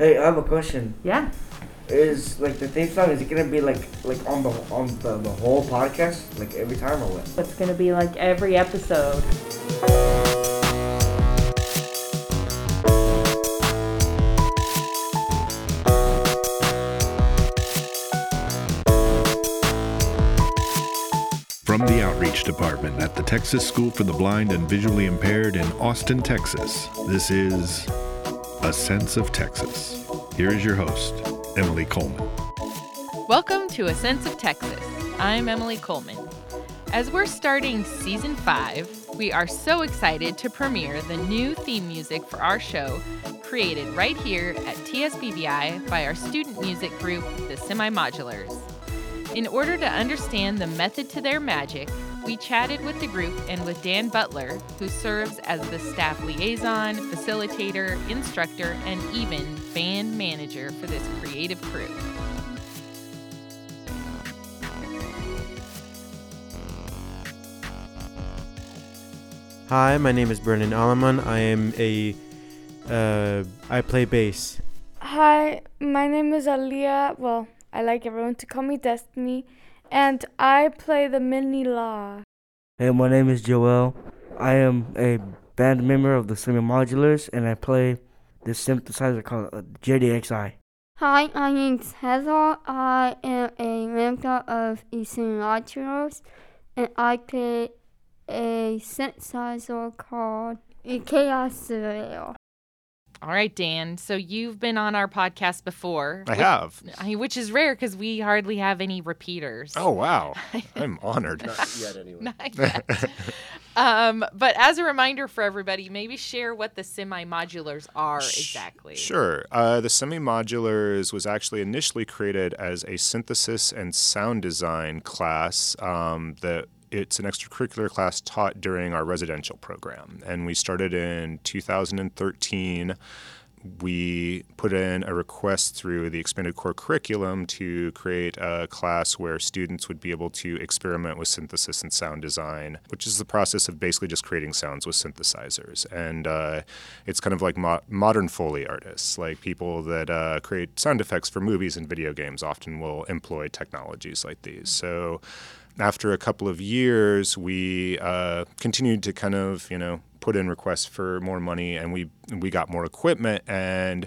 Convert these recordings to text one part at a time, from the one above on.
Hey, I have a question. Yeah. Is like the theme song? Is it gonna be like on the whole podcast, like every time, or what? It's gonna be like every episode. From the Outreach Department at the Texas School for the Blind and Visually Impaired in Austin, Texas, this is A Sense of Texas. Here is your host, Emily Coleman. Welcome to A Sense of Texas. I'm Emily Coleman. As we're starting Season 5, we are so excited to premiere the new theme music for our show, created right here at TSBBI by our student music group, The Semi-Modulars. In order to understand the method to their magic, we chatted with the group and with Dan Butler, who serves as the staff liaison, facilitator, instructor, and even band manager for this creative crew. Hi, my name is Brandon Aleman. I play bass. Hi, my name is Aliyah. Well, I like everyone to call me Destiny, and I play the mini law. Hey, my name is Joel. I am a band member of the Semi-Modulars, and I play this synthesizer called JDXI. Hi, my name is Heather. I am a member of the Semi-Modulars, and I play a synthesizer called Chaos Reveal. All right, Dan, so you've been on our podcast before. I have. Which is rare because we hardly have any repeaters. Oh, wow. I'm honored. Not yet, anyway. Not yet. But as a reminder for everybody, maybe share what the Semi-Modulars are exactly. Sure. The Semi-Modulars was actually initially created as a synthesis and sound design class that... It's an extracurricular class taught during our residential program, and we started in 2013. We put in a request through the expanded core curriculum to create a class where students would be able to experiment with synthesis and sound design, which is the process of basically just creating sounds with synthesizers. And it's kind of like modern Foley artists, like people that create sound effects for movies and video games often will employ technologies like these. So after a couple of years, we continued to kind of, put in requests for more money, and we got more equipment. And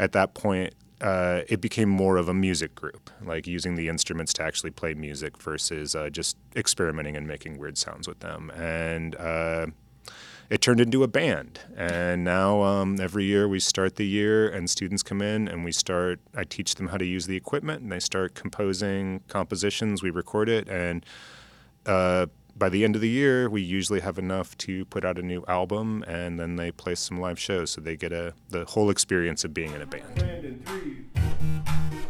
at that point, it became more of a music group, like using the instruments to actually play music versus just experimenting and making weird sounds with them. And it turned into a band. And now every year we start the year and students come in and I teach them how to use the equipment and they start composing compositions. We record it. And by the end of the year, we usually have enough to put out a new album, and then they play some live shows. So they get the whole experience of being in a band. Brandon, three.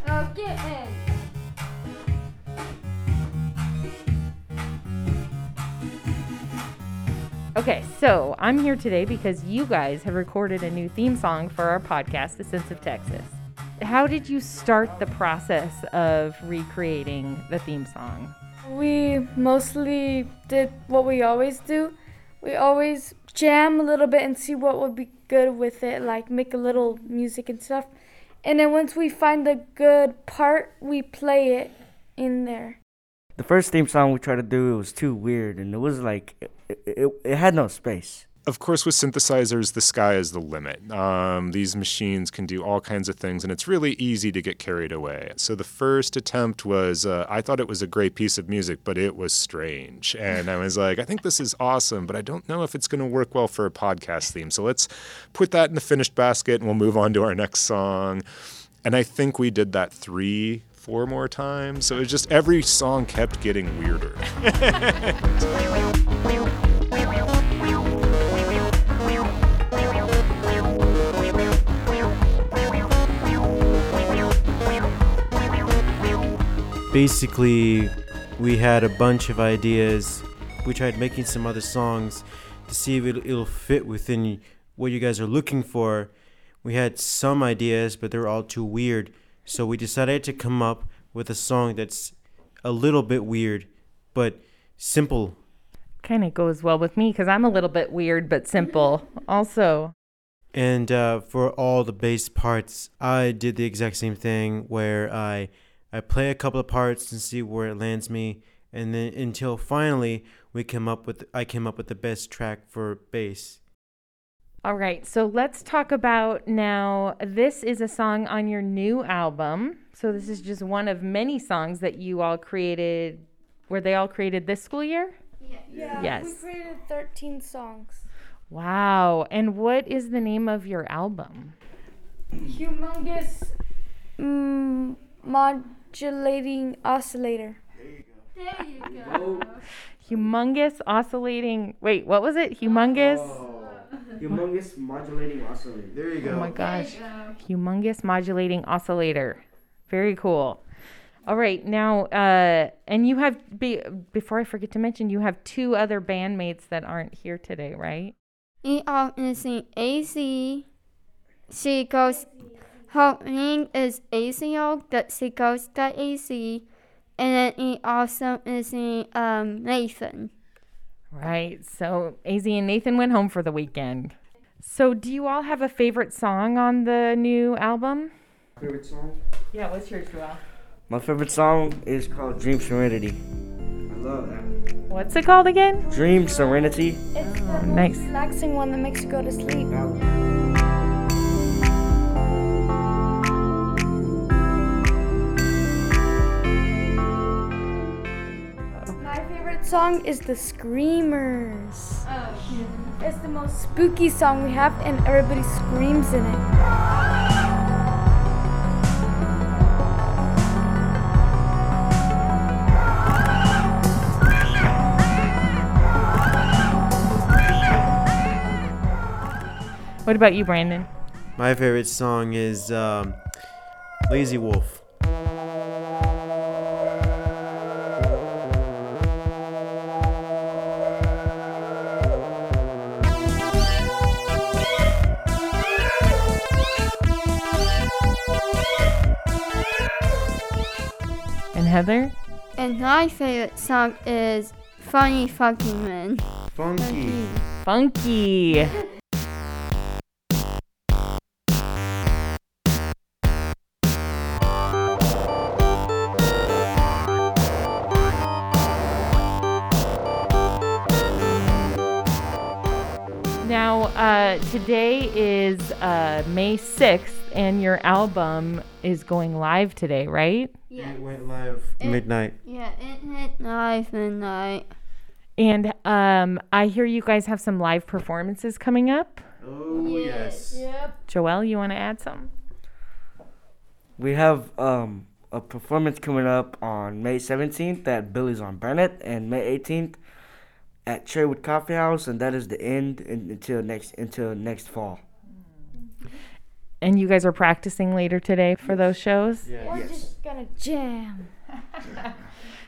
Oh, get in. Okay, so I'm here today because you guys have recorded a new theme song for our podcast, A Sense of Texas. How did you start the process of recreating the theme song? We mostly did what we always do. We always jam a little bit and see what would be good with it, like make a little music and stuff. And then once we find the good part, we play it in there. The first theme song we tried to do, it was too weird, and it was like, it had no space. Of course, with synthesizers, the sky is the limit. These machines can do all kinds of things, and it's really easy to get carried away. So the first attempt was, I thought it was a great piece of music, but it was strange. And I was like, I think this is awesome, but I don't know if it's going to work well for a podcast theme. So let's put that in the finished basket, and we'll move on to our next song. And I think we did that 3-4 more times. So it was just every song kept getting weirder. Basically, we had a bunch of ideas. We tried making some other songs to see if it'll fit within what you guys are looking for. We had some ideas, but they were all too weird. So we decided to come up with a song that's a little bit weird, but simple. Kind of goes well with me because I'm a little bit weird, but simple also. And for all the bass parts, I did the exact same thing where I play a couple of parts and see where it lands me, and then until finally I came up with the best track for bass. All right, so let's talk about now, this is a song on your new album. So this is just one of many songs that you all created. Were they all created this school year? Yeah. Yes. We created 13 songs. Wow. And what is the name of your album? Humongous modulating oscillator. There you go. Humongous oscillating. Wait, what was it? Humongous. Oh. Humongous modulating oscillator. There you go. Oh my gosh. Humongous modulating oscillator. Very cool. All right. Now, and you have, before I forget to mention, you have two other bandmates that aren't here today, right? Azie. She goes, her name is Azie, that she goes to Azie. And then he also is Nathan. Right. So Azie and Nathan went home for the weekend. So do you all have a favorite song on the new album? Favorite song? Yeah, what's yours, Joel? My favorite song is called Dream Serenity. I love that. What's it called again? Dream Serenity. It's the nice, relaxing one that makes you go to sleep. My favorite song is the Screamers. Oh, yeah. It's the most spooky song we have, and everybody screams in it. What about you, Brandon? My favorite song is Lazy Wolf. And Heather? And my favorite song is Funny Funky Man. Funky. Today is May 6th, and your album is going live today, right? Yeah. It went live midnight. Yeah, it went live midnight. And I hear you guys have some live performances coming up. Oh, yes. Yep. Joel, you want to add something? We have a performance coming up on May 17th at Billy's on Burnett, and May 18th. At Treywood Coffeehouse, and that is the end until next fall. And you guys are practicing later today for those shows? Yeah. We're just gonna jam.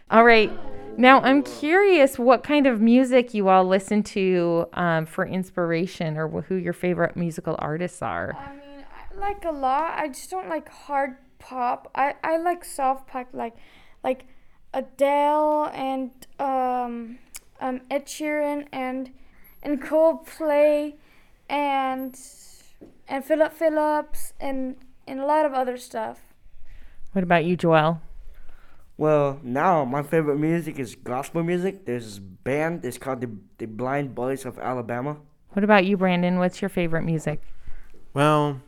All right. Now I'm curious what kind of music you all listen to for inspiration, or who your favorite musical artists are. I mean, I like a lot. I just don't like hard pop. I like soft pop, like Adele and Ed Sheeran and Coldplay and Philip Phillips and a lot of other stuff. What about you, Joel? Well, now my favorite music is gospel music. There's this band, it's called the Blind Boys of Alabama. What about you, Brandon? What's your favorite music? Well,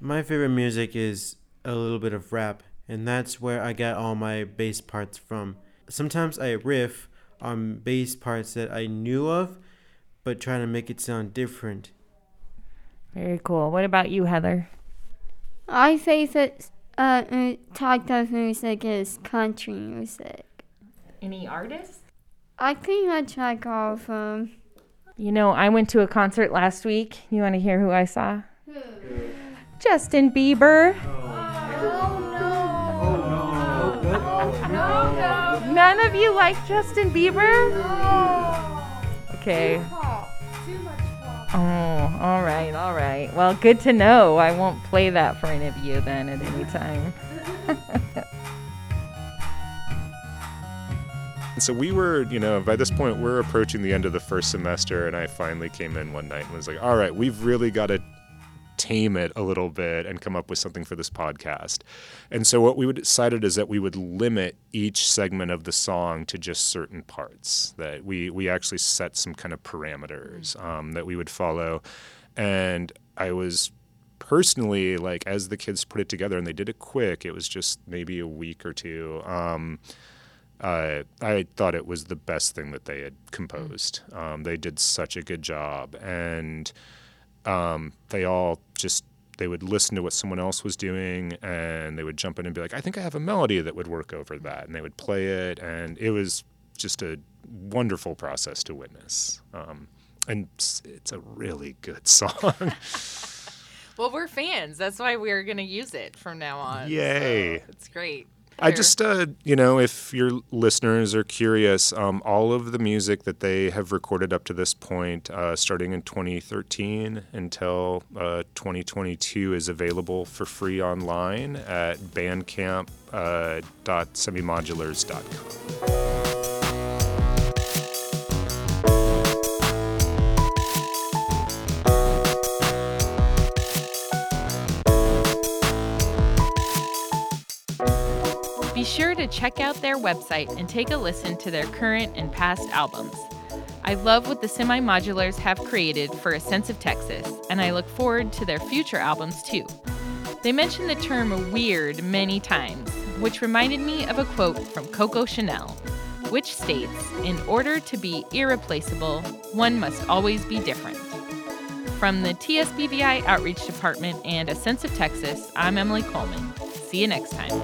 my favorite music is a little bit of rap, and that's where I got all my bass parts from. Sometimes I riff on bass parts that I knew of, but trying to make it sound different. Very cool. What about you, Heather? My favorite type of music is country music. Any artists? I think I like all of them. You know, I went to a concert last week. You want to hear who I saw? Who? Justin Bieber. Oh, no. None of you like Justin Bieber? No. Okay. Too much pop. Oh, all right. Well, good to know. I won't play that for any of you then at any time. So we were, by this point, we're approaching the end of the first semester, and I finally came in one night and was like, all right, we've really got to tame it a little bit and come up with something for this podcast. And so what we decided is that we would limit each segment of the song to just certain parts, that we actually set some kind of parameters that we would follow. And I was personally, like, as the kids put it together, and they did it quick, it was just maybe a week or two, I thought it was the best thing that they had composed. They did such a good job. And they all just, they would listen to what someone else was doing, and they would jump in and be like, I think I have a melody that would work over that. And they would play it. And it was just a wonderful process to witness. And it's a really good song. Well, we're fans. That's why we're going to use it from now on. Yay. So it's great. I just, you know, if your listeners are curious, all of the music that they have recorded up to this point, starting in 2013 until 2022, is available for free online at bandcamp.semimodulars.com. Be sure to check out their website and take a listen to their current and past albums. I love what the Semi-Modulars have created for A Sense of Texas, and I look forward to their future albums too. They mentioned the term weird many times, which reminded me of a quote from Coco Chanel, which states, "In order to be irreplaceable, one must always be different." From the TSBBI Outreach Department and A Sense of Texas, I'm Emily Coleman. See you next time.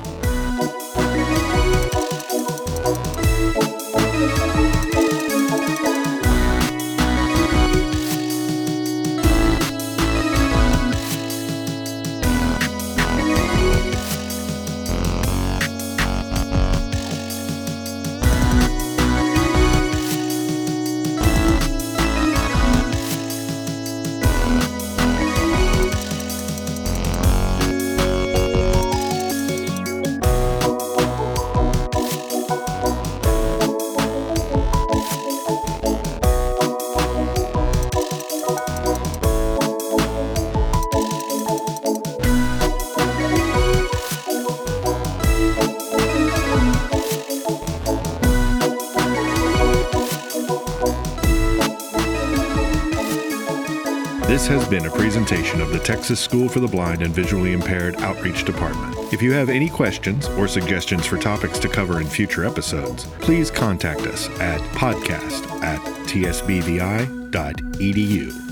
This has been a presentation of the Texas School for the Blind and Visually Impaired Outreach Department. If you have any questions or suggestions for topics to cover in future episodes, please contact us at podcast@tsbbi.edu.